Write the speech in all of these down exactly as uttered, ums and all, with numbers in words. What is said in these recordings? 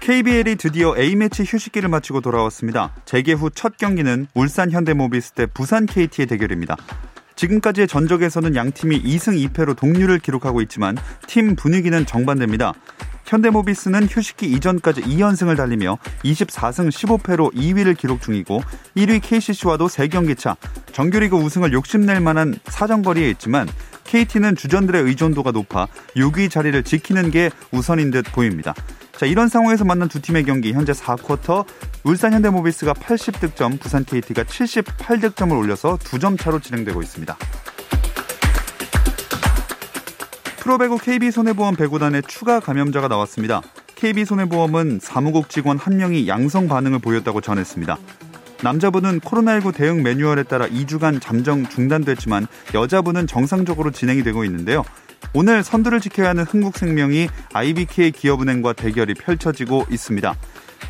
케이비엘이 드디어 A매치 휴식기를 마치고 돌아왔습니다. 재개 후 첫 경기는 울산 현대모비스 대 부산 케이티의 대결입니다. 지금까지의 전적에서는 양팀이 이 승 이 패로 동률을 기록하고 있지만 팀 분위기는 정반대입니다. 현대모비스는 휴식기 이전까지 이 연승을 달리며 이십사 승 십오 패로 이 위를 기록 중이고 일 위 케이씨씨와도 세 경기 차, 정규리그 우승을 욕심낼 만한 사정거리에 있지만 케이티는 주전들의 의존도가 높아 육 위 자리를 지키는 게 우선인 듯 보입니다. 자, 이런 상황에서 만난 두 팀의 경기 현재 사 쿼터 울산 현대모비스가 팔십 득점, 부산 케이티가 칠십팔 득점을 올려서 두 점 차로 진행되고 있습니다. 프로배구 케이비손해보험 배구단에 추가 감염자가 나왔습니다. 케이비손해보험은 사무국 직원 한 명이 양성 반응을 보였다고 전했습니다. 남자부는 코로나십구 대응 매뉴얼에 따라 이 주간 잠정 중단됐지만 여자부는 정상적으로 진행이 되고 있는데요. 오늘 선두를 지켜야 하는 흥국생명이 아이비케이 기업은행과 대결이 펼쳐지고 있습니다.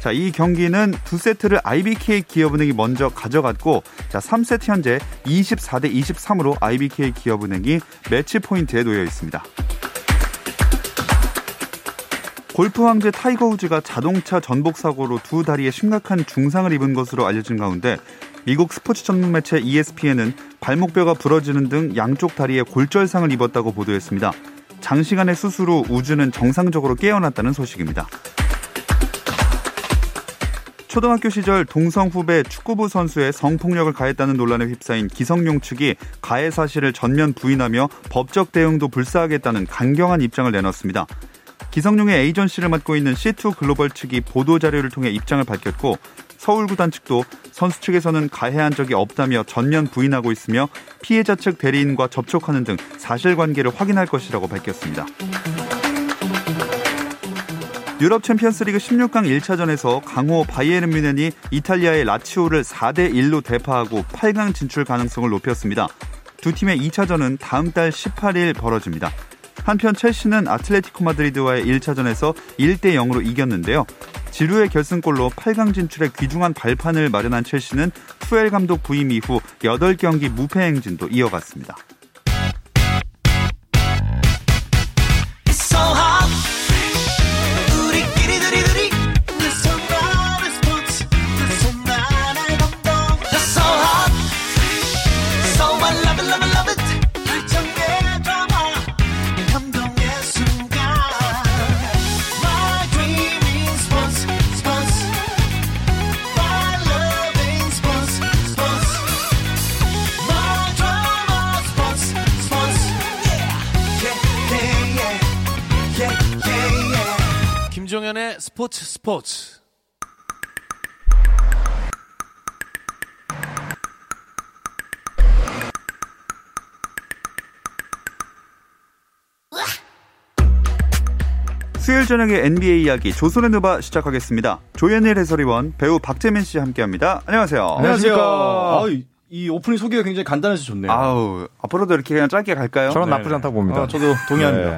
자, 이 경기는 두 세트를 아이비케이 기업은행이 먼저 가져갔고, 자, 삼 세트 현재 이십사 대 이십삼으로 아이비케이 기업은행이 매치 포인트에 놓여 있습니다. 골프 황제 타이거 우즈가 자동차 전복 사고로 두 다리에 심각한 중상을 입은 것으로 알려진 가운데 미국 스포츠 전문 매체 이에스피엔은 발목뼈가 부러지는 등 양쪽 다리에 골절상을 입었다고 보도했습니다. 장시간의 수술 후 우즈는 정상적으로 깨어났다는 소식입니다. 초등학교 시절 동성 후배 축구부 선수에 성폭력을 가했다는 논란에 휩싸인 기성용 측이 가해 사실을 전면 부인하며 법적 대응도 불사하겠다는 강경한 입장을 내놨습니다. 기성용의 에이전시를 맡고 있는 씨투 글로벌 측이 보도자료를 통해 입장을 밝혔고 서울구단 측도 선수 측에서는 가해한 적이 없다며 전면 부인하고 있으며 피해자 측 대리인과 접촉하는 등 사실관계를 확인할 것이라고 밝혔습니다. 유럽 챔피언스리그 십육 강 일 차전에서 강호 바이에른 뮌헨이 이탈리아의 라치오를 사 대 일로 대파하고 팔 강 진출 가능성을 높였습니다. 두 팀의 이 차전은 다음 달 십팔 일 벌어집니다. 한편 첼시는 아틀레티코 마드리드와의 일 차전에서 일 대 영으로 이겼는데요. 지루의 결승골로 팔 강 진출에 귀중한 발판을 마련한 첼시는 투엘 감독 부임 이후 여덟 경기 무패 행진도 이어갔습니다. 스포츠 스포츠. 수요일 저녁의 엔비에이 이야기 조선의 누바 시작하겠습니다. 조현일 해설위원, 배우 박재민 씨 함께합니다. 안녕하세요. 안녕하십니까. 아유, 이 오프닝 소개가 굉장히 간단해서 좋네요. 아우, 앞으로도 이렇게 그냥 짧게 갈까요? 저는 나쁘지 않다고 봅니다. 어, 저도 동의합니다.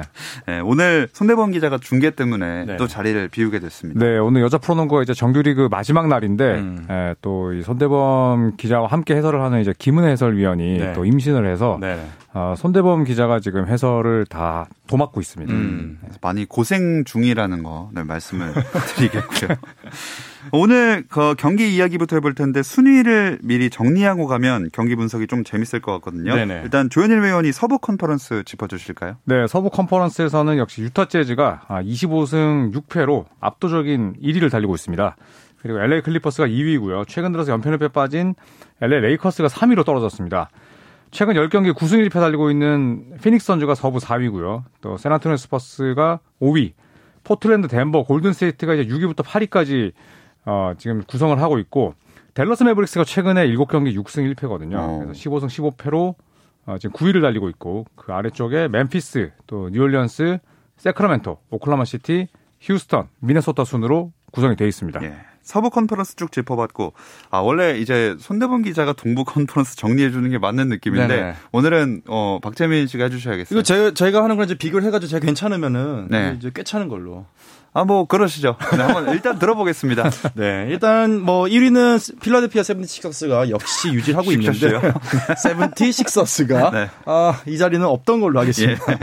네. 네, 오늘 손대범 기자가 중계 때문에 네. 또 자리를 비우게 됐습니다. 네, 오늘 여자 프로농구가 이제 정규리그 마지막 날인데 음. 예, 또 이 손대범 기자와 함께 해설을 하는 이제 김은혜 해설위원이 네. 또 임신을 해서 네. 어, 손대범 기자가 지금 해설을 다 도맡고 있습니다. 음, 많이 고생 중이라는 거 네, 말씀을 드리겠고요. 오늘 그 경기 이야기부터 해볼 텐데 순위를 미리 정리하고 가면 경기 분석이 좀 재밌을 것 같거든요. 네네. 일단 조현일 위원이 서부 컨퍼런스 짚어주실까요? 네, 서부 컨퍼런스에서는 역시 유타 재즈가 이십오 승 육 패로 압도적인 일 위를 달리고 있습니다. 그리고 엘에이 클리퍼스가 이 위고요. 최근 들어서 연패에 빠진 엘에이 레이커스가 삼 위로 떨어졌습니다. 최근 십 경기 구 승 일 패 달리고 있는 피닉스 선즈가 서부 사 위고요. 또 샌안토니오 스퍼스가 오 위, 포틀랜드, 덴버, 골든스테이트가 이제 육 위부터 팔 위까지 어, 지금 구성을 하고 있고 댈러스 매버릭스가 최근에 칠 경기 육 승 일 패거든요. 오. 그래서 십오 승 십오 패로 어, 지금 구 위를 달리고 있고 그 아래쪽에 멤피스, 또 뉴올리언스, 새크라멘토, 오클라호마 시티, 휴스턴, 미네소타 순으로 구성이 되어 있습니다. 예. 서부 컨퍼런스 쭉 짚어봤고, 아, 원래 이제 손대범 기자가 동부 컨퍼런스 정리해주는 게 맞는 느낌인데, 네네. 오늘은, 어, 박재민 씨가 해주셔야겠어요. 이거 제, 저희가 하는 건 이제 비교를 해가지고 제가 괜찮으면은, 네. 이제 꽤 차는 걸로. 아, 뭐, 그러시죠. 네, 한번 일단 들어보겠습니다. 네. 일단 뭐, 일 위는 필라델피아 세븐티식서스가 역시 유지하고 있는데, 세븐티식서스가, 네. 아, 이 자리는 없던 걸로 하겠습니다. 예.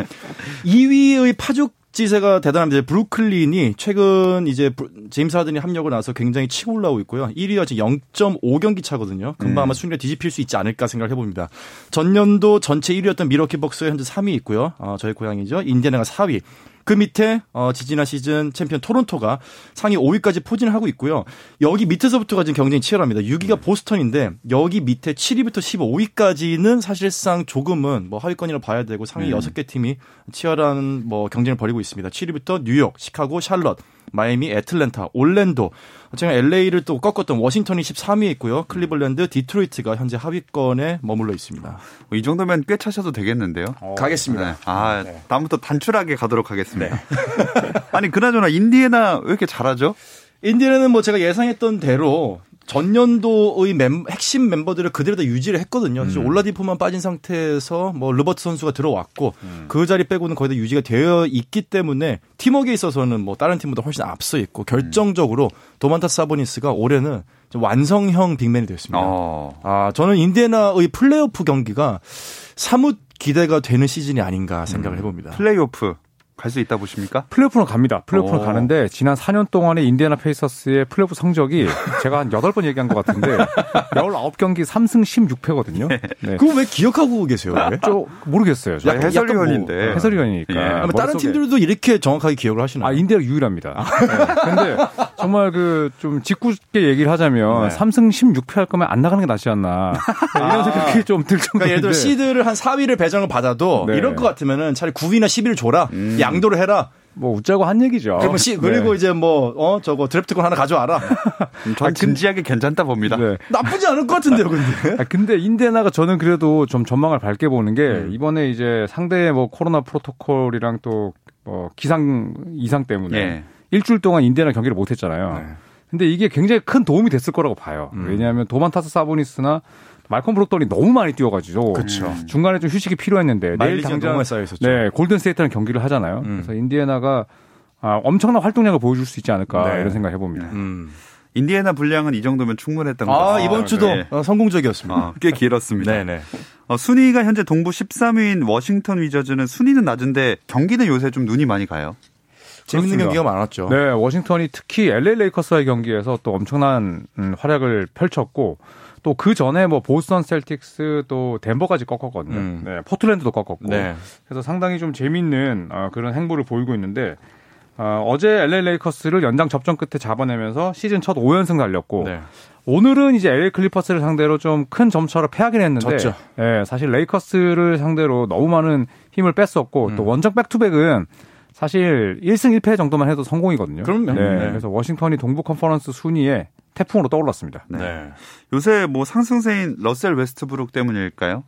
이 위의 파죽 지세가 대단합니다. 브루클린이 최근 이제 제임스 하든이 합력을 나서 굉장히 치고 올라오고 있고요. 일 위와 지금 영 점 오 경기 차거든요. 금방 음. 아마 순위가 뒤집힐 수 있지 않을까 생각을 해봅니다. 전년도 전체 일 위였던 밀워키 벅스가 현재 삼 위 있고요. 어, 저희 고향이죠. 인디애나가 사 위. 그 밑에 어, 지지난 시즌 챔피언 토론토가 상위 오 위까지 포진하고 있고요. 여기 밑에서부터가 지금 경쟁이 치열합니다. 육 위가 네. 보스턴인데 여기 밑에 칠 위부터 십오 위까지는 사실상 조금은 뭐 하위권이라 봐야 되고 상위 네. 여섯 개 팀이 치열한 뭐 경쟁을 벌이고 있습니다. 칠 위부터 뉴욕, 시카고, 샬럿, 마이애미, 애틀랜타, 올랜도, 제가 엘에이를 또 꺾었던 워싱턴이 십삼 위에 있고요. 클리블랜드, 디트로이트가 현재 하위권에 머물러 있습니다. 이 정도면 꽤 차셔도 되겠는데요. 오, 가겠습니다. 네. 아, 네. 다음부터 단출하게 가도록 하겠습니다. 네. 아니, 그나저나 인디애나 왜 이렇게 잘하죠? 인디애나는 뭐 제가 예상했던 대로 전년도의 멤, 핵심 멤버들을 그대로 다 유지를 했거든요. 음. 올라디포만 빠진 상태에서 뭐 르버트 선수가 들어왔고 음. 그 자리 빼고는 거의 다 유지가 되어 있기 때문에 팀워크에 있어서는 뭐 다른 팀보다 훨씬 앞서 있고 결정적으로 음. 도만타스 사보니스가 올해는 좀 완성형 빅맨이 됐습니다. 어. 아, 저는 인디애나의 플레이오프 경기가 사뭇 기대가 되는 시즌이 아닌가 생각을 해봅니다. 음. 플레이오프. 갈 수 있다 보십니까? 플레이오프로 갑니다. 플레이오프로 가는데 지난 사 년 동안의 인디애나 페이서스의 플레이오프 성적이 제가 한 여덟 번 얘기한 것 같은데 열아홉 경기 삼승 십육패거든요. 네. 그거 왜 기억하고 계세요? 왜? 저 모르겠어요. 저 해설위원인데. 뭐 해설위원이니까. 예. 아마 다른 머릿속에... 팀들도 이렇게 정확하게 기억을 하시나요? 아, 인디애나 유일합니다. 그런데 네. 정말 그 좀 짓궂게 얘기를 하자면 네. 삼승 십육패 할 거면 안 나가는 게 낫지 않나. 네, 이런 아. 생각이 좀 들 정도인데. 그러니까 예를 들어 시드를 한 사 위를 배정을 받아도 네. 이럴 것 같으면 차라리 구 위나 십 위를 줘라. 음. 양도를 해라. 뭐 웃자고 한 얘기죠. 그리고, 시, 그리고 네. 이제 뭐 어 저거 드래프트권 하나 가져와라. 전 진지하게 괜찮다 봅니다. 네. 나쁘지 않을 것 같은데요, 근데. 아, 근데 인디애나가 저는 그래도 좀 전망을 밝게 보는 게 음. 이번에 이제 상대의 뭐 코로나 프로토콜이랑 또 뭐 기상 이상 때문에 네. 일주일 동안 인디애나 경기를 못 했잖아요. 네. 근데 이게 굉장히 큰 도움이 됐을 거라고 봐요. 음. 왜냐하면 도만타스 사보니스나 말콤 브록턴이 너무 많이 뛰어가지고 그쵸. 중간에 좀 휴식이 필요했는데 내일 당장 네, 골든스테이트랑 경기를 하잖아요. 음. 그래서 인디애나가 아, 엄청난 활동량을 보여줄 수 있지 않을까 네. 이런 생각 해봅니다. 음. 인디애나 분량은 이 정도면 충분했던 것 같아요. 아, 이번 주도 네. 어, 성공적이었습니다. 어, 꽤 길었습니다. 네네. 어, 순위가 현재 동부 십삼 위인 워싱턴 위저즈는 순위는 낮은데 경기는 요새 좀 눈이 많이 가요. 재밌는 경기가 많았죠. 네, 워싱턴이 특히 엘에이 레이커스와의 경기에서 또 엄청난 음, 활약을 펼쳤고 또 그 전에 뭐 보스턴 셀틱스 또 덴버까지 꺾었거든요. 음. 네, 포틀랜드도 꺾었고. 네. 그래서 상당히 좀 재밌는 어, 그런 행보를 보이고 있는데 어, 어제 엘에이 레이커스를 연장 접전 끝에 잡아내면서 시즌 첫 오 연승 달렸고 네. 오늘은 이제 엘에이 클리퍼스를 상대로 좀 큰 점차로 패하긴 했는데 네, 사실 레이커스를 상대로 너무 많은 힘을 뺐었고 음. 또 원정 백투백은 사실 일승 일패 정도만 해도 성공이거든요. 그럼요. 네, 네. 그래서 워싱턴이 동부 컨퍼런스 순위에 태풍으로 떠올랐습니다. 네. 네. 요새 뭐 상승세인 러셀 웨스트브룩 때문일까요?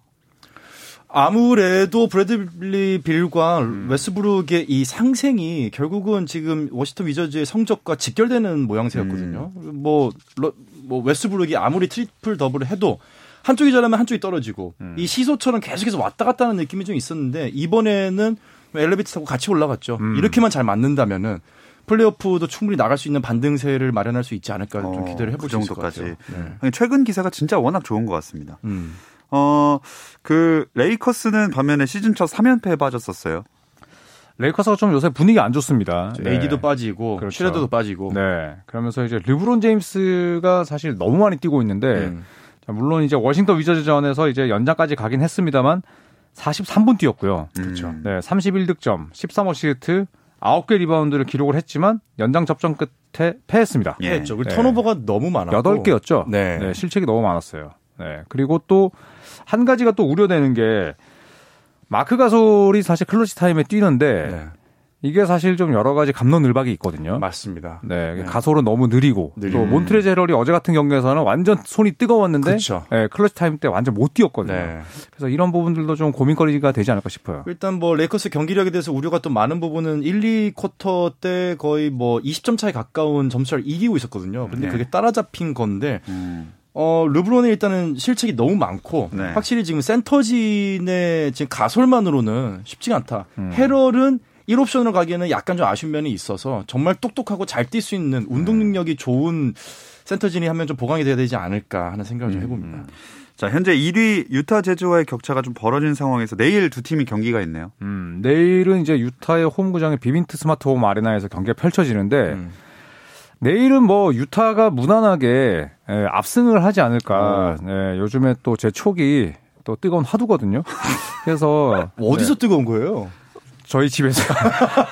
아무래도 브래들리 빌과 음. 웨스트브룩의 이 상생이 결국은 지금 워싱턴 위저즈의 성적과 직결되는 모양새였거든요. 음. 뭐, 러, 뭐 웨스트브룩이 아무리 트리플 더블을 해도 한쪽이 잘하면 한쪽이 떨어지고 음. 이 시소처럼 계속해서 왔다 갔다 하는 느낌이 좀 있었는데 이번에는 엘리베이터 타고 같이 올라갔죠. 음. 이렇게만 잘 맞는다면은 플레이오프도 충분히 나갈 수 있는 반등세를 마련할 수 있지 않을까 좀 기대를 해볼 수 있을 것 같아요. 네. 최근 기세가 진짜 워낙 좋은 것 같습니다. 음. 어, 그 레이커스는 반면에 시즌 첫 삼 연패에 빠졌었어요. 레이커스가 좀 요새 분위기 안 좋습니다. 네. 에이디도 빠지고 그렇죠. 슈레더도 빠지고. 네. 그러면서 이제 르브론 제임스가 사실 너무 많이 뛰고 있는데 음. 자, 물론 이제 워싱턴 위저즈전에서 이제 연장까지 가긴 했습니다만 사십삼 분 뛰었고요. 그렇죠. 음. 네, 삼십일 득점, 십삼 어시스트, 아홉 개 리바운드를 기록을 했지만 연장 접전 끝에 패했습니다. 예. 패했죠. 그리고 네. 턴오버가 너무 많았고. 여덟 개였죠. 네. 네, 실책이 너무 많았어요. 네. 그리고 또 한 가지가 또 우려되는 게 마크 가솔이 사실 클러치 타임에 뛰는데 네. 이게 사실 좀 여러 가지 갑론을박이 있거든요. 맞습니다. 네, 네. 가솔은 너무 느리고, 느리고. 또 몬트레제럴이 어제 같은 경기에서는 완전 손이 뜨거웠는데 네, 클러치 타임 때 완전 못 뛰었거든요. 네. 그래서 이런 부분들도 좀 고민거리가 되지 않을까 싶어요. 일단 뭐 레이커스 경기력에 대해서 우려가 또 많은 부분은 일, 이 쿼터 때 거의 뭐 이십 점 차에 가까운 점수를 이기고 있었거든요. 근데 네. 그게 따라잡힌 건데 음. 어, 르브론의 일단은 실책이 너무 많고, 네. 확실히 지금 센터진의 지금 가솔만으로는 쉽지가 않다. 음. 헤럴은 일 옵션으로 가기에는 약간 좀 아쉬운 면이 있어서 정말 똑똑하고 잘 뛸 수 있는 운동 능력이 좋은 센터진이 하면 좀 보강이 돼야 되지 않을까 하는 생각을 좀 해봅니다. 음. 자, 현재 일 위 유타 재즈와의 격차가 좀 벌어진 상황에서 내일 두 팀이 경기가 있네요. 음, 내일은 이제 유타의 홈구장의 비빈트 스마트홈 아레나에서 경기가 펼쳐지는데, 음. 내일은 뭐 유타가 무난하게 예, 압승을 하지 않을까. 음. 예, 요즘에 또 제 촉이 또 뜨거운 화두거든요. 그래서 어디서 네. 뜨거운 거예요? 저희 집에서.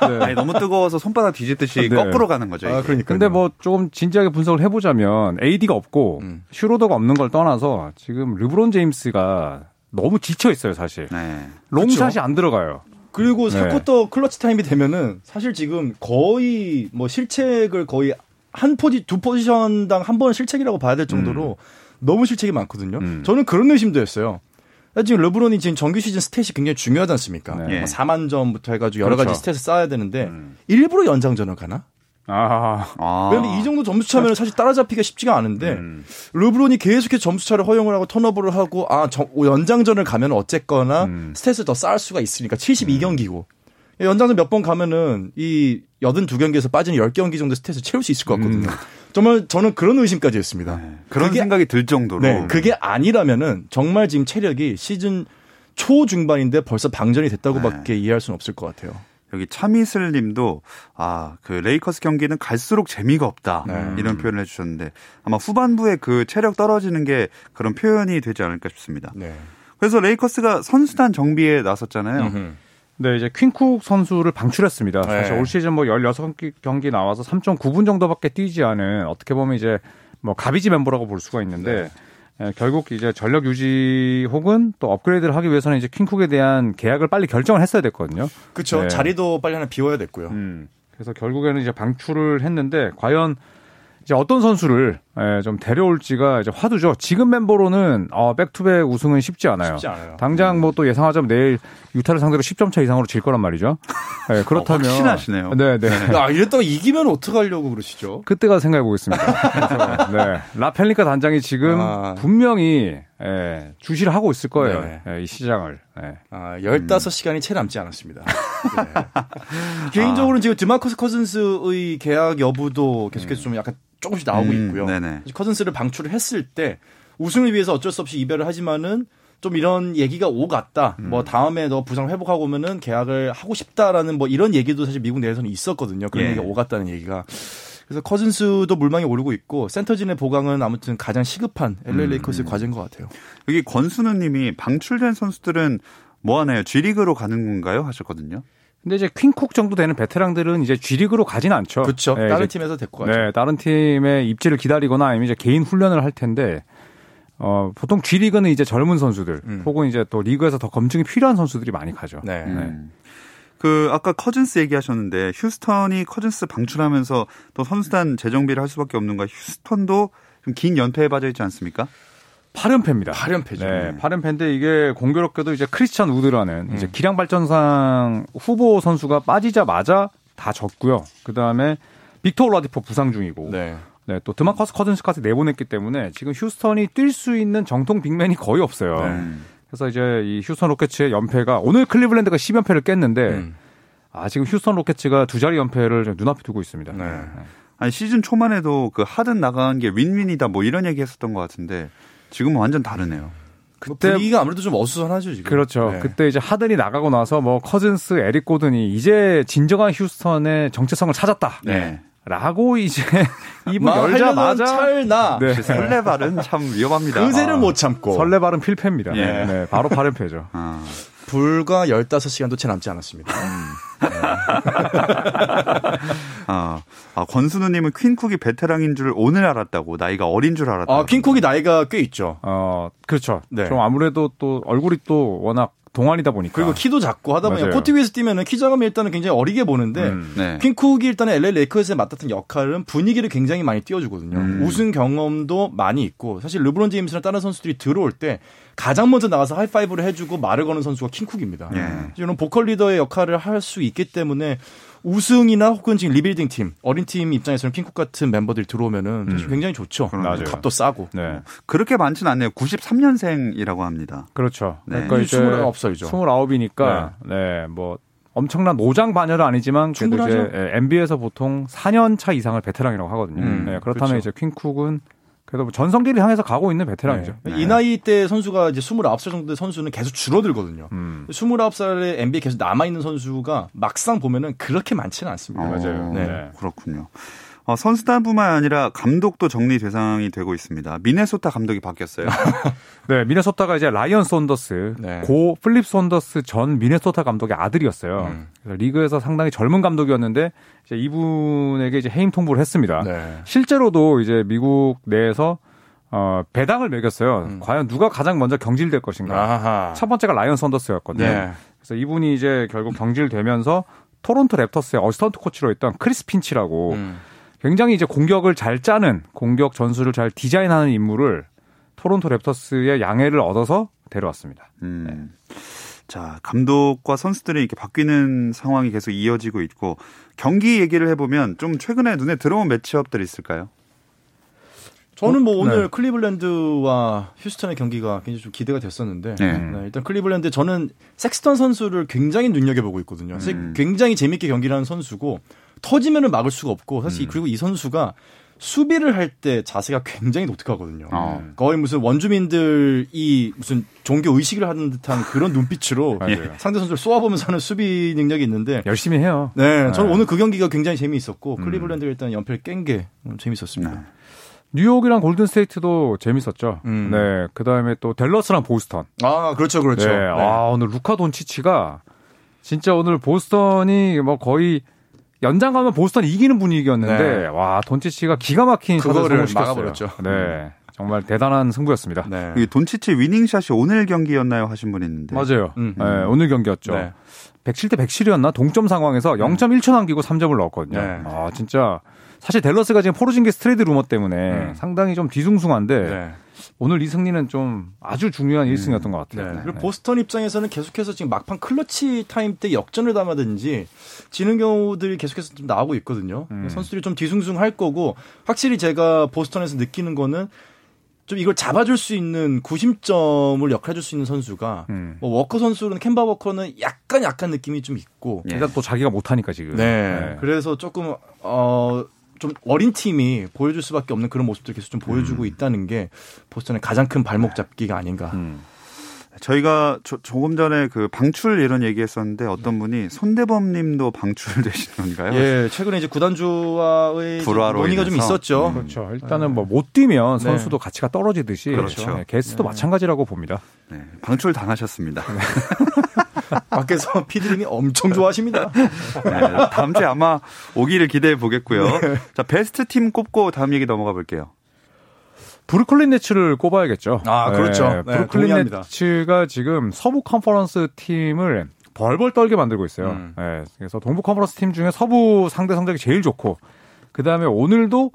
네. 아니, 너무 뜨거워서 손바닥 뒤집듯이 네. 거꾸로 가는 거죠. 아, 그러니까. 근데 뭐 조금 진지하게 분석을 해보자면 에이디가 없고 음. 슈로더가 없는 걸 떠나서 지금 르브론 제임스가 너무 지쳐 있어요, 사실. 네. 롱샷이 그쵸? 안 들어가요. 그리고 사 쿼터 네. 클러치 타임이 되면은 사실 지금 거의 뭐 실책을 거의 한 포지 두 포지션당 한 번은 실책이라고 봐야 될 정도로 음. 너무 실책이 많거든요. 음. 저는 그런 의심도 했어요. 지금 르브론이 지금 정규 시즌 스탯이 굉장히 중요하지 않습니까? 네. 사만 점부터 해가지고 여러 그렇죠. 가지 스탯을 쌓아야 되는데 음. 일부러 연장전을 가나? 아, 아. 왜냐면 이 정도 점수 차면 사실 따라잡히기가 쉽지가 않은데 음. 르브론이 계속해서 점수 차를 허용을 하고 턴오버를 하고 아 정, 연장전을 가면 어쨌거나 음. 스탯을 더 쌓을 수가 있으니까 칠십이 경기고. 음. 연장전 몇 번 가면은 이 팔십이 경기에서 빠진 십 경기 정도 스탯을 채울 수 있을 것 같거든요. 음. 정말 저는 그런 의심까지 했습니다. 네, 그런 그게, 생각이 들 정도로. 네, 그게 아니라면은 정말 지금 체력이 시즌 초중반인데 벌써 방전이 됐다고밖에 네. 이해할 수는 없을 것 같아요. 여기 차미슬 님도 아, 그 레이커스 경기는 갈수록 재미가 없다. 네. 이런 표현을 해주셨는데 아마 후반부에 그 체력 떨어지는 게 그런 표현이 되지 않을까 싶습니다. 네. 그래서 레이커스가 선수단 정비에 나섰잖아요. 음흠. 네, 이제 퀸쿡 선수를 방출했습니다. 사실 네. 올 시즌 뭐 십육 경기 나와서 삼 점 구 분 정도밖에 뛰지 않은 어떻게 보면 이제 뭐 가비지 멤버라고 볼 수가 있는데 네. 예, 결국 이제 전력 유지 혹은 또 업그레이드를 하기 위해서는 이제 퀸쿡에 대한 계약을 빨리 결정을 했어야 됐거든요. 그렇죠. 네. 자리도 빨리 하나 비워야 됐고요. 음, 그래서 결국에는 이제 방출을 했는데 과연 이제 어떤 선수를 예, 좀 데려올지가 이제 화두죠. 지금 멤버로는 어, 백투백 우승은 쉽지 않아요. 쉽지 않아요. 당장 뭐 또 예상하자면 내일 유타를 상대로 십 점 차 이상으로 질 거란 말이죠. 예, 그렇다면 어, 확신하시네요. 네, 네. 아, 이랬다가 이기면 어떡하려고 그러시죠? 그때가 생각해 보겠습니다. 네, 라펠리카 단장이 지금 아... 분명히 예, 주시를 하고 있을 거예요. 예, 이 시장을. 예. 아, 십오 시간이 채 남지 않았습니다. 네. 개인적으로는 아... 지금 드마커스 커즌스의 계약 여부도 계속해서 좀 약간 조금씩 나오고 음, 있고요. 네네. 커즌스를 방출을 했을 때 우승을 위해서 어쩔 수 없이 이별을 하지만은 좀 이런 얘기가 오갔다. 음. 뭐 다음에 너 부상 회복하고 오면은 계약을 하고 싶다라는 뭐 이런 얘기도 사실 미국 내에서는 있었거든요. 그런 예. 얘기가 오갔다는 얘기가. 그래서 커즌스도 물망에 오르고 있고 센터진의 보강은 아무튼 가장 시급한 엘에이 레이커스의 음. 과제인 것 같아요. 여기 권순우 님이 방출된 선수들은 뭐 하나요? G리그로 가는 건가요? 하셨거든요. 근데 이제 퀸쿡 정도 되는 베테랑들은 이제 G리그로 가진 않죠. 그렇죠. 네, 다른 팀에서 데리고 가죠. 네, 다른 팀의 입지를 기다리거나 아니면 이제 개인 훈련을 할 텐데 어, 보통 G리그는 이제 젊은 선수들 음. 혹은 이제 또 리그에서 더 검증이 필요한 선수들이 많이 가죠. 네. 음. 그 아까 커즌스 얘기하셨는데 휴스턴이 커즌스 방출하면서 또 선수단 재정비를 할 수밖에 없는 거야. 휴스턴도 좀 긴 연패에 빠져 있지 않습니까? 팔 연패입니다. 팔 연패죠. 네, 팔 연패인데 이게 공교롭게도 이제 크리스찬 우드라는 음. 이제 기량 발전상 후보 선수가 빠지자마자 다 졌고요. 그 다음에 빅터 올라디포 부상 중이고, 네, 네, 또 드마커스 커즌스까지 내보냈기 때문에 지금 휴스턴이 뛸 수 있는 정통 빅맨이 거의 없어요. 네. 그래서 이제 이 휴스턴 로켓츠의 연패가 오늘 클리블랜드가 십 연패를 깼는데, 음. 아 지금 휴스턴 로켓츠가 두 자리 연패를 눈앞에 두고 있습니다. 네. 네. 아니 시즌 초만 해도 그 하든 나간 게 윈윈이다 뭐 이런 얘기했었던 것 같은데. 지금 완전 다르네요. 그때 분위기가 아무래도 좀 어수선하죠 지금. 그렇죠. 네. 그때 이제 하든이 나가고 나서 뭐 커즌스, 에릭 고든이 이제 진정한 휴스턴의 정체성을 찾았다. 네. 라고 이제 입을 열자마자 찰나. 네. 설레발은 참 위험합니다. 그새를 아, 못 참고. 설레발은 필패입니다. 예. 네. 바로 팔 연패죠. 아. 불과 십오 시간도 채 남지 않았습니다. 음. 아, 아 권순우님은 퀸쿡이 베테랑인 줄 오늘 알았다고 나이가 어린 줄 알았다고. 아 퀸쿡이 나이가 꽤 있죠. 어 그렇죠. 네. 좀 아무래도 또 얼굴이 또 워낙 동안이다 보니까. 그리고 키도 작고 하다 보니까 코트 위에서 뛰면은 키 작으면 일단은 굉장히 어리게 보는데 음, 네. 퀸쿡이 일단은 엘에이 레이커스에 맡았던 역할은 분위기를 굉장히 많이 띄워주거든요. 음. 우승 경험도 많이 있고 사실 르브론 제임스나 다른 선수들이 들어올 때 가장 먼저 나가서 하이파이브를 해주고 말을 거는 선수가 퀸쿡입니다. 예. 이런 보컬 리더의 역할을 할 수 있기 때문에 우승이나 혹은 지금 리빌딩 팀, 어린 팀 입장에서는 킹쿡 같은 멤버들이 들어오면은 사실 음. 굉장히 좋죠. 그러네요. 값도 싸고. 네. 그렇게 많지는 않네요. 구십삼 년생이라고 합니다. 그렇죠. 네. 그러니까 이제 스물아홉 살이죠. 스물아홉이니까 네. 네, 뭐 엄청난 노장 반열은 아니지만 그래도 이제 엔비에이에서 보통 사 년 차 이상을 베테랑이라고 하거든요. 음. 네, 그렇다면 그렇죠. 이제 킹쿡은 그래도 뭐 전성기를 향해서 가고 있는 베테랑이죠. 네. 이 나이 때 선수가 이제 스물아홉 살 정도의 선수는 계속 줄어들거든요. 음. 스물아홉 살에 엔비에이 계속 남아있는 선수가 막상 보면은 그렇게 많지는 않습니다. 어, 맞아요. 네. 네. 그렇군요. 어, 선수단뿐만 아니라 감독도 정리 대상이 되고 있습니다. 미네소타 감독이 바뀌었어요. 네, 미네소타가 이제 라이언 손더스, 네. 고 플립 손더스 전 미네소타 감독의 아들이었어요. 음. 그래서 리그에서 상당히 젊은 감독이었는데 이제 이분에게 이제 해임 통보를 했습니다. 네. 실제로도 이제 미국 내에서 어, 배당을 매겼어요. 음. 과연 누가 가장 먼저 경질될 것인가? 아하. 첫 번째가 라이언 손더스였거든요. 네. 그래서 이분이 이제 결국 경질되면서 토론토 랩터스의 어시스턴트 코치로 있던 크리스 핀치라고. 음. 굉장히 이제 공격을 잘 짜는, 공격 전술을 잘 디자인하는 인물을 토론토 랩터스의 양해를 얻어서 데려왔습니다. 음. 네. 자, 감독과 선수들이 이렇게 바뀌는 상황이 계속 이어지고 있고, 경기 얘기를 해보면 좀 최근에 눈에 들어온 매치업들이 있을까요? 저는 뭐 오늘 네. 클리블랜드와 휴스턴의 경기가 굉장히 좀 기대가 됐었는데 네. 네, 일단 클리블랜드 저는 섹스턴 선수를 굉장히 눈여겨보고 있거든요. 음. 굉장히 재밌게 경기를 하는 선수고 터지면은 막을 수가 없고 사실 음. 그리고 이 선수가 수비를 할 때 자세가 굉장히 독특하거든요. 어. 거의 무슨 원주민들이 무슨 종교 의식을 하는 듯한 그런 눈빛으로 예. 상대 선수를 쏘아보면서 하는 수비 능력이 있는데 열심히 해요. 네, 네. 저는 오늘 그 경기가 굉장히 재미있었고 음. 클리블랜드가 일단 연패를 깬 게 재미있었습니다. 네. 뉴욕이랑 골든스테이트도 재밌었죠. 음. 네, 그 다음에 또 댈러스랑 보스턴. 아, 그렇죠, 그렇죠. 네. 네. 아, 오늘 루카 돈치치가 진짜 오늘 보스턴이 뭐 거의 연장 가면 보스턴이 이기는 분위기였는데 네. 와, 돈치치가 기가 막힌 그거를 막아버렸죠. 네, 정말 대단한 승부였습니다. 네. 이 돈치치 위닝샷이 오늘 경기였나요 하신 분이 있는데 맞아요. 음. 네, 오늘 경기였죠. 네. 백칠 대 백칠이었나 동점 상황에서 영 점 일 초 남기고 삼 점을 넣었거든요. 네. 아, 진짜. 사실 댈러스가 지금 포르징기스 트레이드 루머 때문에 네. 상당히 좀 뒤숭숭한데 네. 오늘 이 승리는 좀 아주 중요한 음. 일 승이었던 것 같아요. 네. 그리고 보스턴 입장에서는 계속해서 지금 막판 클러치 타임 때 역전을 담아든지 지는 경우들이 계속해서 좀 나오고 있거든요. 음. 선수들이 좀 뒤숭숭할 거고 확실히 제가 보스턴에서 느끼는 거는 좀 이걸 잡아줄 수 있는 구심점을 역할해줄 수 있는 선수가 음. 뭐 워커 선수는 캔바 워커는 약간 약간 느낌이 좀 있고 예. 일단 또 자기가 못하니까 지금 네. 네. 그래서 조금 어. 좀 어린 팀이 보여줄 수밖에 없는 그런 모습들 계속 좀 보여주고 음. 있다는 게 보스턴의 가장 큰 발목 잡기가 아닌가. 음. 저희가 조, 조금 전에 그 방출 이런 얘기했었는데 어떤 분이 손대범님도 방출되신 건가요? 예, 최근에 이제 구단주와의 논의가 좀 있었죠. 음. 그렇죠. 일단은 뭐 못 뛰면 선수도 네. 가치가 떨어지듯이 그렇죠. 네, 게스트도 네. 마찬가지라고 봅니다. 네, 방출 당하셨습니다. 밖에서 피디님이 엄청 좋아하십니다. 네, 다음 주에 아마 오기를 기대해 보겠고요. 네. 자, 베스트 팀 꼽고 다음 얘기 넘어가 볼게요. 브루클린 네츠를 꼽아야겠죠. 아, 그렇죠. 네, 브루클린 네, 네츠가 지금 서부 컨퍼런스 팀을 벌벌 떨게 만들고 있어요. 음. 네, 그래서 동부 컨퍼런스 팀 중에 서부 상대 성적이 제일 좋고 그다음에 오늘도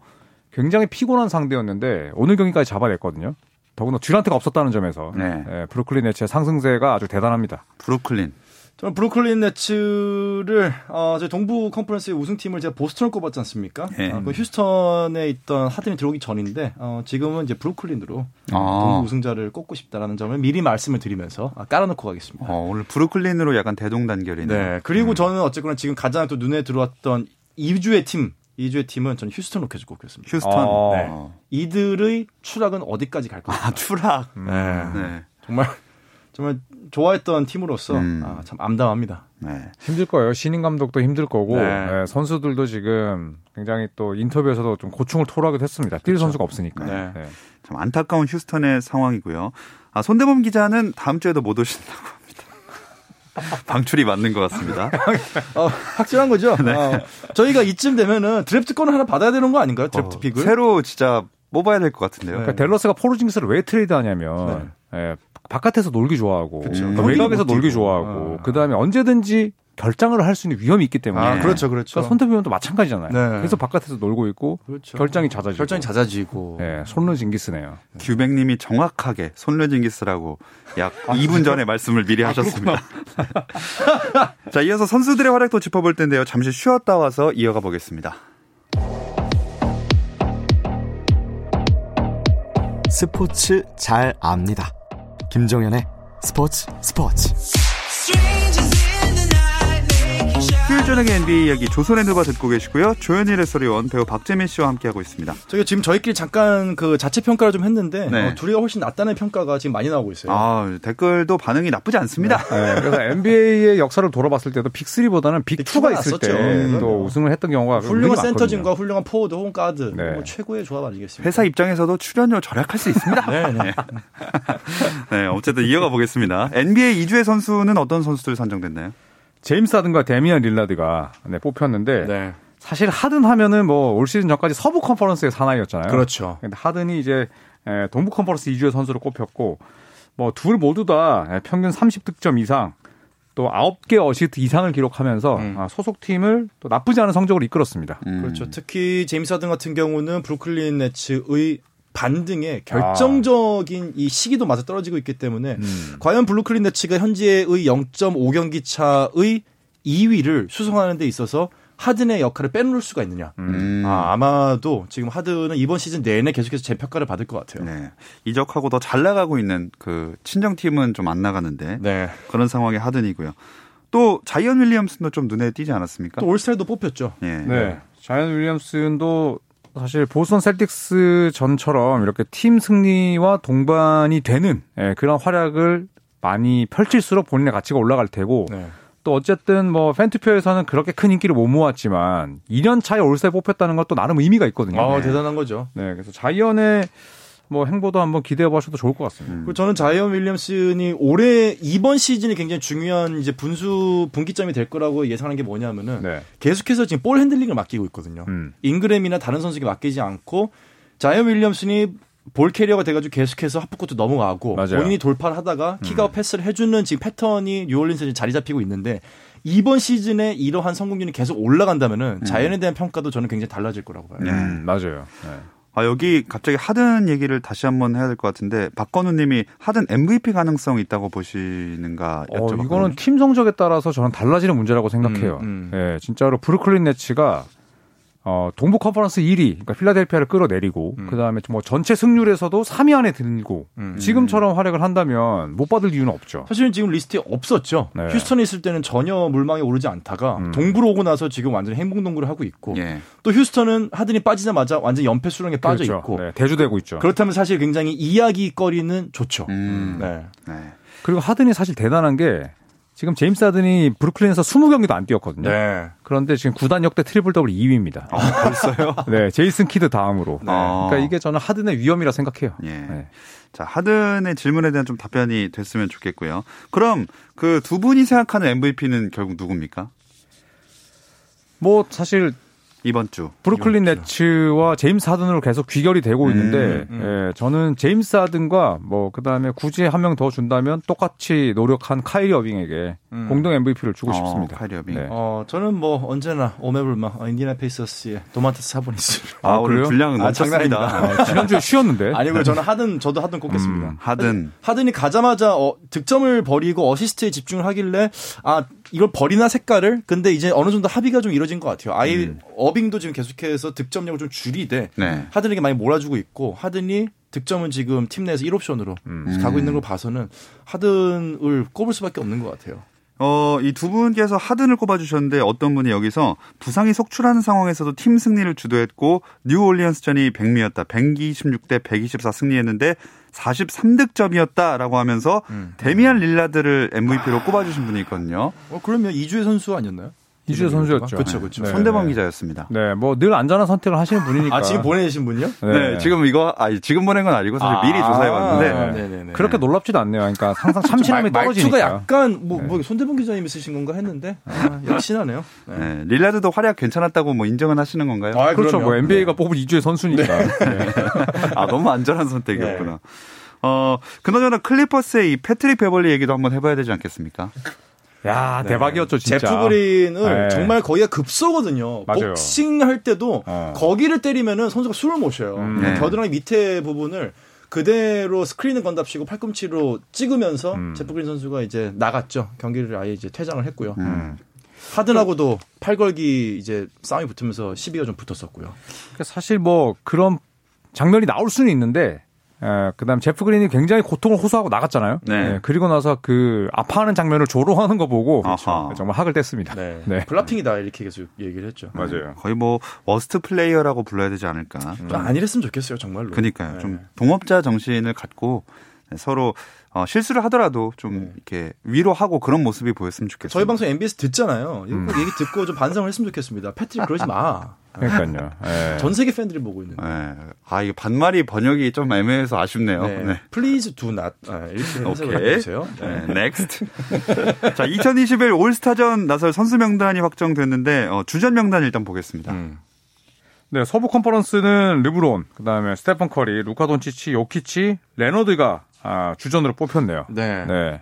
굉장히 피곤한 상대였는데 오늘 경기까지 잡아냈거든요. 더구나 듀란트가 없었다는 점에서 네. 네, 브루클린 네츠의 상승세가 아주 대단합니다. 브루클린. 저는 브루클린 네츠를 어, 저희 동부 컨퍼런스의 우승팀을 제가 보스턴을 꼽았지 않습니까? 네. 어, 그 휴스턴에 있던 하든이 들어오기 전인데 어, 지금은 이제 브루클린으로 아. 동부 우승자를 꼽고 싶다라는 점을 미리 말씀을 드리면서 깔아놓고 가겠습니다. 어, 오늘 브루클린으로 약간 대동단결이네요. 네. 그리고 음. 저는 어쨌거나 지금 가장 또 눈에 들어왔던 이 주의 팀. 이 주의 팀은 저는 휴스턴 로켓을 꼽겠습니다. 휴스턴. 아. 네. 이들의 추락은 어디까지 갈 것인가? 아, 추락. 네. 네. 정말 정말 좋아했던 팀으로서 음. 아, 참 암담합니다. 네. 힘들 거예요. 신인 감독도 힘들 거고 네. 네, 선수들도 지금 굉장히 또 인터뷰에서도 좀 고충을 토로하기도 했습니다. 뛸 그렇죠. 선수가 없으니까. 네. 네. 참 안타까운 휴스턴의 상황이고요. 아, 손대범 기자는 다음 주에도 못 오신다고. 방출이 맞는 것 같습니다. 어, 확실한 거죠. 네. 어, 저희가 이쯤 되면은 드래프트권을 하나 받아야 되는 거 아닌가요? 드래프트 어, 픽을 새로 진짜 뽑아야 될 것 같은데요. 네. 그러니까 댈러스가 포르징스를 왜 트레이드하냐면 네. 예, 바깥에서 놀기 좋아하고 그렇죠. 음. 외곽에서 놀기 좋아하고 아. 그다음에 언제든지 결장을 할 수 있는 위험이 있기 때문에 아, 그렇죠, 그렇죠. 그러니까 손톱이면 또 마찬가지잖아요. 네. 그래서 바깥에서 놀고 있고 그렇죠. 결장이 잦아지고 결장이 잦아지고. 네, 손르징기스네요. 규백님이 정확하게 손르징기스라고 약 아, 이 분 진짜? 전에 말씀을 미리 아, 하셨습니다. 자, 이어서 선수들의 활약도 짚어볼 텐데요. 잠시 쉬었다 와서 이어가 보겠습니다. 스포츠 잘 압니다. 김종현의 스포츠 스포츠. 수요일 저녁의 엔비에이 이야기 조선의 누바 듣고 계시고요. 조현일 해설위원 배우 박재민 씨와 함께하고 있습니다. 저희 지금 저희끼리 잠깐 그 자체 평가를 좀 했는데 네. 어, 둘이가 훨씬 낫다는 평가가 지금 많이 나오고 있어요. 아, 댓글도 반응이 나쁘지 않습니다. 네. 네. 그래서 엔비에이의 역사를 돌아봤을 때도 빅삼보다는 빅이가 있을 때 또 우승을 했던 경우가 훌륭한 센터진과 훌륭한 포워드 혹은 가드 네. 뭐 최고의 조합 아니겠습니까? 회사 입장에서도 출연료 절약할 수 있습니다. 네, 네. 네, 어쨌든 이어가 보겠습니다. 엔비에이 이 주의 선수는 어떤 선수들 선정됐나요? 제임스 하든과 데미안 릴라드가 네, 뽑혔는데 네. 사실 하든 하면은 뭐 올 시즌 전까지 서부 컨퍼런스의 사나이였잖아요. 그렇죠. 근데 하든이 이제 동부 컨퍼런스 이 주의 선수로 꼽혔고 뭐 둘 모두 다 평균 삼십 득점 이상 또 아홉 개 어시스트 이상을 기록하면서 음. 소속팀을 또 나쁘지 않은 성적으로 이끌었습니다. 음. 그렇죠. 특히 제임스 하든 같은 경우는 브루클린 네츠의 반등의 결정적인 아. 이 시기도 맞아 떨어지고 있기 때문에 음. 과연 블루클린 네츠가 현재의 영 점 오 경기 차의 이 위를 수성하는 데 있어서 하든의 역할을 빼놓을 수가 있느냐. 음. 아, 아마도 지금 하든은 이번 시즌 내내 계속해서 재평가를 받을 것 같아요. 네. 이적하고 더 잘 나가고 있는 그 친정팀은 좀 안 나가는데 네. 그런 상황이 하든이고요. 또 자이언 윌리엄슨도 좀 눈에 띄지 않았습니까? 또 올스타에도 뽑혔죠. 네. 네. 자이언 윌리엄슨도 사실 보스턴 셀틱스 전처럼 이렇게 팀 승리와 동반이 되는 그런 활약을 많이 펼칠수록 본인의 가치가 올라갈 테고 네. 또 어쨌든 뭐 팬투표에서는 그렇게 큰 인기를 못 모았지만 이 년 차에 올스타에 뽑혔다는 것도 나름 의미가 있거든요. 아, 네. 대단한 거죠. 네, 그래서 자이언의 뭐 행보도 한번 기대해 보셔도 좋을 것 같습니다. 그리고 저는 자이언 윌리엄슨이 올해 이번 시즌이 굉장히 중요한 이제 분수 분기점이 될 거라고 예상하는 게 뭐냐면은 네. 계속해서 지금 볼 핸들링을 맡기고 있거든요. 음. 잉그램이나 다른 선수에게 맡기지 않고 자이언 윌리엄슨이 볼 캐리어가 돼가지고 계속해서 하프코트 넘어가고 맞아요. 본인이 돌파를 하다가 킥아웃 음. 패스를 해주는 지금 패턴이 뉴올린스에 자리 잡히고 있는데. 이번 시즌에 이러한 성공률이 계속 올라간다면은 음. 자이언에 대한 평가도 저는 굉장히 달라질 거라고 봐요. 음, 맞아요. 네. 아, 여기 갑자기 하든 얘기를 다시 한번 해야 될 것 같은데 박건우님이 하든 엠브이피 가능성이 있다고 보시는가 여쭤봤거든요. 어, 이거는 팀 성적에 따라서 저는 달라지는 문제라고 생각해요. 음, 음. 예, 진짜로 브루클린 네츠가 어, 동부 컨퍼런스 일 위, 그러니까 필라델피아를 끌어내리고 음. 그다음에 뭐 전체 승률에서도 삼 위 안에 들고 음. 지금처럼 활약을 한다면 못 받을 이유는 없죠. 사실은 지금 리스트에 없었죠. 네. 휴스턴에 있을 때는 전혀 물망에 오르지 않다가 음. 동부로 오고 나서 지금 완전히 행복농구를 하고 있고 예. 또 휴스턴은 하든이 빠지자마자 완전히 연패 수렁에 빠져 그렇죠. 있고 네. 대주되고 있죠. 그렇다면 사실 굉장히 이야기거리는 좋죠. 음. 네. 네. 그리고 하든이 사실 대단한 게 지금 제임스 하든이 브루클린에서 이십 경기도 안 뛰었거든요. 네. 그런데 지금 구단 역대 트리플 더블 이 위입니다. 아, 벌써요? 네, 제이슨 키드 다음으로. 네. 아. 그러니까 이게 저는 하든의 위험이라 생각해요. 예. 네. 자, 하든의 질문에 대한 좀 답변이 됐으면 좋겠고요. 그럼 그 두 분이 생각하는 엠브이피는 결국 누굽니까? 뭐 사실 이번 주 브루클린 이번 네츠와 제임스 하든으로 계속 귀결이 되고 있는데 음, 음. 예, 저는 제임스 하든과 뭐 그다음에 굳이 한 명 더 준다면 똑같이 노력한 카이리 어빙에게 음. 공동 엠브이피를 주고 어, 싶습니다. 카이리 어빙. 네. 어, 저는 뭐 언제나 오매불망 어, 인디애나 페이서스의 도만타스 사보니스. 아, 아 오늘 분량은 엄청납니다. 아, 지난주에 쉬었는데. 아니고요. 저는 하든 저도 하든 꼽겠습니다. 음, 하든. 하든이 가자마자 어, 득점을 버리고 어시스트에 집중을 하길래 아 이걸 버리나 색깔을 근데 이제 어느 정도 합의가 좀 이루어진 것 같아요. 아예 음. 어빙도 지금 계속해서 득점력을 좀 줄이되 네. 하든에게 많이 몰아주고 있고 하든이 득점은 지금 팀 내에서 일 옵션으로 음. 가고 있는 걸 봐서는 하든을 꼽을 수밖에 없는 것 같아요. 어, 이 두 분께서 하든을 꼽아주셨는데 어떤 분이 여기서 부상이 속출하는 상황에서도 팀 승리를 주도했고 뉴올리언스전이 백미였다. 백이십육 대 백이십사 승리했는데 사십삼 득점이었다라고 하면서 음. 데미안 릴라드를 엠브이피로 아. 꼽아주신 분이 있거든요. 어, 그러면 이주의 선수 아니었나요? 이주의 선수였죠. 그렇죠, 그렇죠. 네. 손대범 기자였습니다. 네, 뭐 늘 안전한 선택을 하시는 분이니까. 아, 지금 보내신 분요? 네. 네, 지금 이거 아 지금 보낸 건 아니고 사실 아~ 미리 조사해 왔는데 네. 네. 그렇게 놀랍지도 않네요. 그러니까 항상 참신함이 떨어지니까. 말투가 약간 뭐, 네. 뭐 손대범 기자님이 쓰신 건가 했는데 아, 역시나네요. 네. 네, 릴라드도 활약 괜찮았다고 뭐 인정은 하시는 건가요? 아, 그렇죠. 그럼요. 뭐 엔비에이가 네. 뽑은 이주의 선수니까. 네. 네. 아, 너무 안전한 선택이었구나. 네. 어, 그나저나 클리퍼스의 이 패트릭 베벌리 얘기도 한번 해봐야 되지 않겠습니까? 야, 대박이었죠, 네. 진짜. 제프 그린은 네. 정말 거기가 급소거든요. 맞아요. 복싱할 때도 어. 거기를 때리면은 선수가 숨을 못 쉬어요. 음, 네. 겨드랑이 밑에 부분을 그대로 스크린을 건답시고 팔꿈치로 찍으면서 음. 제프 그린 선수가 이제 나갔죠. 경기를 아예 이제 퇴장을 했고요. 음. 하든하고도 팔 걸기 이제 싸움이 붙으면서 시비가 좀 붙었었고요. 사실 뭐 그런 장면이 나올 수는 있는데 에, 그다음 제프 그린이 굉장히 고통을 호소하고 나갔잖아요. 네. 에, 그리고 나서 그 아파하는 장면을 조롱하는 거 보고 그렇죠. 정말 학을 뗐습니다. 네. 네. 블라핑이다 이렇게 계속 얘기를 했죠. 맞아요. 거의 뭐 워스트 플레이어라고 불러야 되지 않을까. 좀 음. 안 이랬으면 좋겠어요, 정말로. 그러니까요. 네. 좀 동업자 정신을 갖고 서로 어, 실수를 하더라도 좀 네. 이렇게 위로하고 그런 모습이 보였으면 좋겠어요. 저희 방송 엠비에스 듣잖아요. 음. 얘기 듣고 좀 반성을 했으면 좋겠습니다. 패트릭 그러지 마. 그러니까요. 네. 전 세계 팬들이 보고 있는데. 네. 아, 이거 반말이 번역이 좀 애매해서 아쉽네요. 네. 네. Please do not. 아, 이렇게 해석을 해주세요. 네. 네. Next. 자, 이천이십일 올스타전 나설 선수 명단이 확정됐는데 어, 주전 명단 일단 보겠습니다. 음. 네, 서부 컨퍼런스는 르브론, 그다음에 스테판 커리, 루카 돈치치, 요키치, 레너드가 아, 주전으로 뽑혔네요. 네. 네.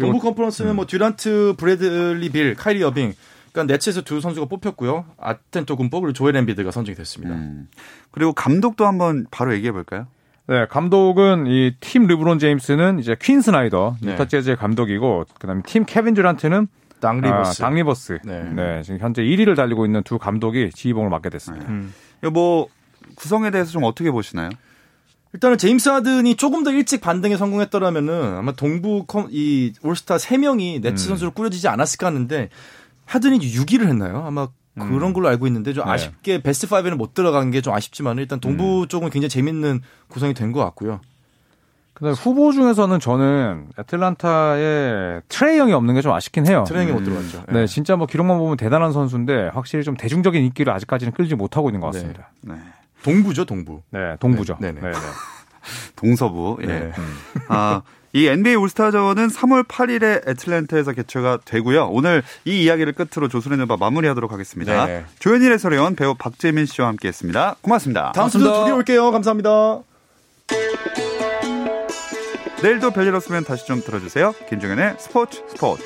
동부 컨퍼런스는 음. 뭐 듀란트, 브래들리 빌, 카이리 어빙. 그러니까 네츠에서 두 선수가 뽑혔고요. 아텐토쿤포 그리고 조엘 엠비드가 선정이 됐습니다. 음. 그리고 감독도 한번 바로 얘기해 볼까요? 네, 감독은 이 팀 르브론 제임스는 이제 퀸 스나이더, 유타 재즈의 감독이고 그다음에 팀 케빈 듀란트는 당 리버스. 아, 당 리버스. 네. 네. 지금 현재 일 위를 달리고 있는 두 감독이 지휘봉을 맡게 됐습니다. 네. 음. 뭐 구성에 대해서 좀 어떻게 보시나요? 일단은 제임스 하든이 조금 더 일찍 반등에 성공했더라면은 아마 동부 컴, 이 올스타 세 명이 네츠 선수로 음. 꾸려지지 않았을까 하는데 하든이 육 위를 했나요? 아마 음. 그런 걸로 알고 있는데 좀 네. 아쉽게 베스트 오에는 못 들어간 게 좀 아쉽지만 일단 동부 음. 쪽은 굉장히 재밌는 구성이 된 것 같고요. 그다음에 후보 중에서는 저는 애틀란타에 트레이 형이 없는 게 좀 아쉽긴 해요. 트레이 형이 음. 못 들어갔죠. 네. 네, 진짜 뭐 기록만 보면 대단한 선수인데 확실히 좀 대중적인 인기를 아직까지는 끌지 못하고 있는 것 같습니다. 네. 네. 동부죠, 동부. 네, 동부죠. 네, 네, 네. 동서부. 예. 네. 아, 이 엔비에이 올스타전은 삼월 팔일에 애틀랜타에서 개최가 되고요. 오늘 이 이야기를 끝으로 조선의 누바 마무리하도록 하겠습니다. 네네. 조현일 해설위원, 배우 박재민 씨와 함께했습니다. 고맙습니다. 다음 주도 두 개 올게요. 감사합니다. 내일도 별일 없으면 다시 좀 들어주세요. 김종현의 스포츠 스포츠.